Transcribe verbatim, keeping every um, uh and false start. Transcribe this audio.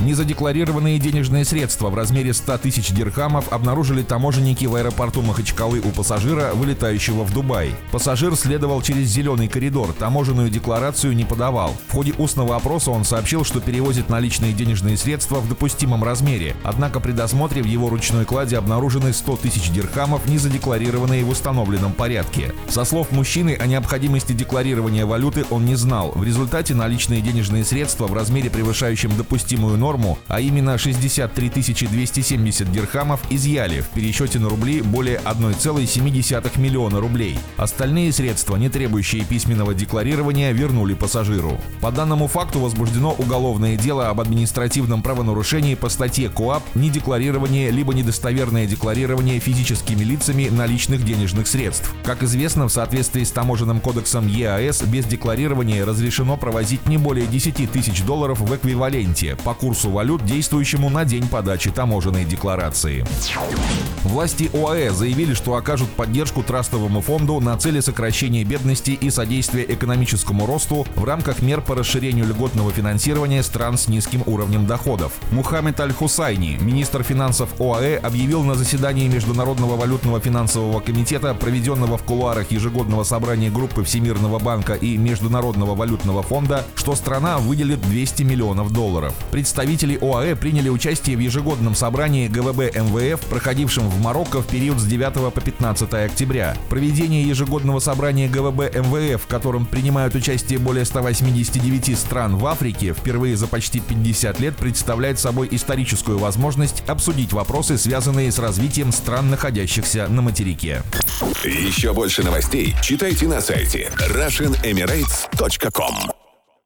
Незадекларированные денежные средства в размере сто тысяч дирхамов обнаружили таможенники в аэропорту Махачкалы у пассажира, вылетающего в Дубай. Пассажир следовал через зеленый коридор, таможенную декларацию не подавал. В ходе устного опроса он сообщил, что перевозит наличные денежные средства в допустимом размере. Однако при досмотре в его ручной кладе обнаружены сто тысяч дирхамов, незадекларированные в установленном порядке. Со слов мужчины, о необходимости декларирования валюты он не знал. В результате наличные денежные средства в размере, превышающем допустимую норму, а именно шестьдесят три тысячи двести семьдесят дирхамов, изъяли, в пересчете на рубли более одна целая семь десятых миллиона рублей. Остальные средства, не требующие письменного декларирования, вернули пассажиру. По данному факту возбуждено уголовное дело об административном правонарушении по статье КОАП «Недекларирование либо недостоверное декларирование физическими лицами наличных денежных средств». Как известно, в соответствии с Таможенным кодексом ЕАЭС без декларирования разрешено провозить не более десять тысяч долларов в эквиваленте по курсу валют, действующему на день подачи таможенной декларации. Власти ОАЭ заявили, что окажут поддержку трастовому фонду на цели сокращения бедности и содействия экономическому росту в рамках мер по расширению льготного финансирования стран с низким уровнем доходов. Мухаммед Аль-Хусайни, министр финансов ОАЭ, объявил на заседании Международного валютного финансового комитета, проведенного в кулуарах ежегодного собрания группы Всемирного банка и Международного валютного фонда, что страна выделит двести миллионов долларов. Представитель Представители ОАЭ приняли участие в ежегодном собрании гэ вэ бэ эм вэ эф, проходившем в Марокко в период с девятого по пятнадцатое октября. Проведение ежегодного собрания гэ вэ бэ эм вэ эф, в котором принимают участие более ста восьмидесяти девяти стран в Африке, впервые за почти пятьдесят лет представляет собой историческую возможность обсудить вопросы, связанные с развитием стран, находящихся на материке. Еще больше новостей читайте на сайте Russian Emirates точка ком.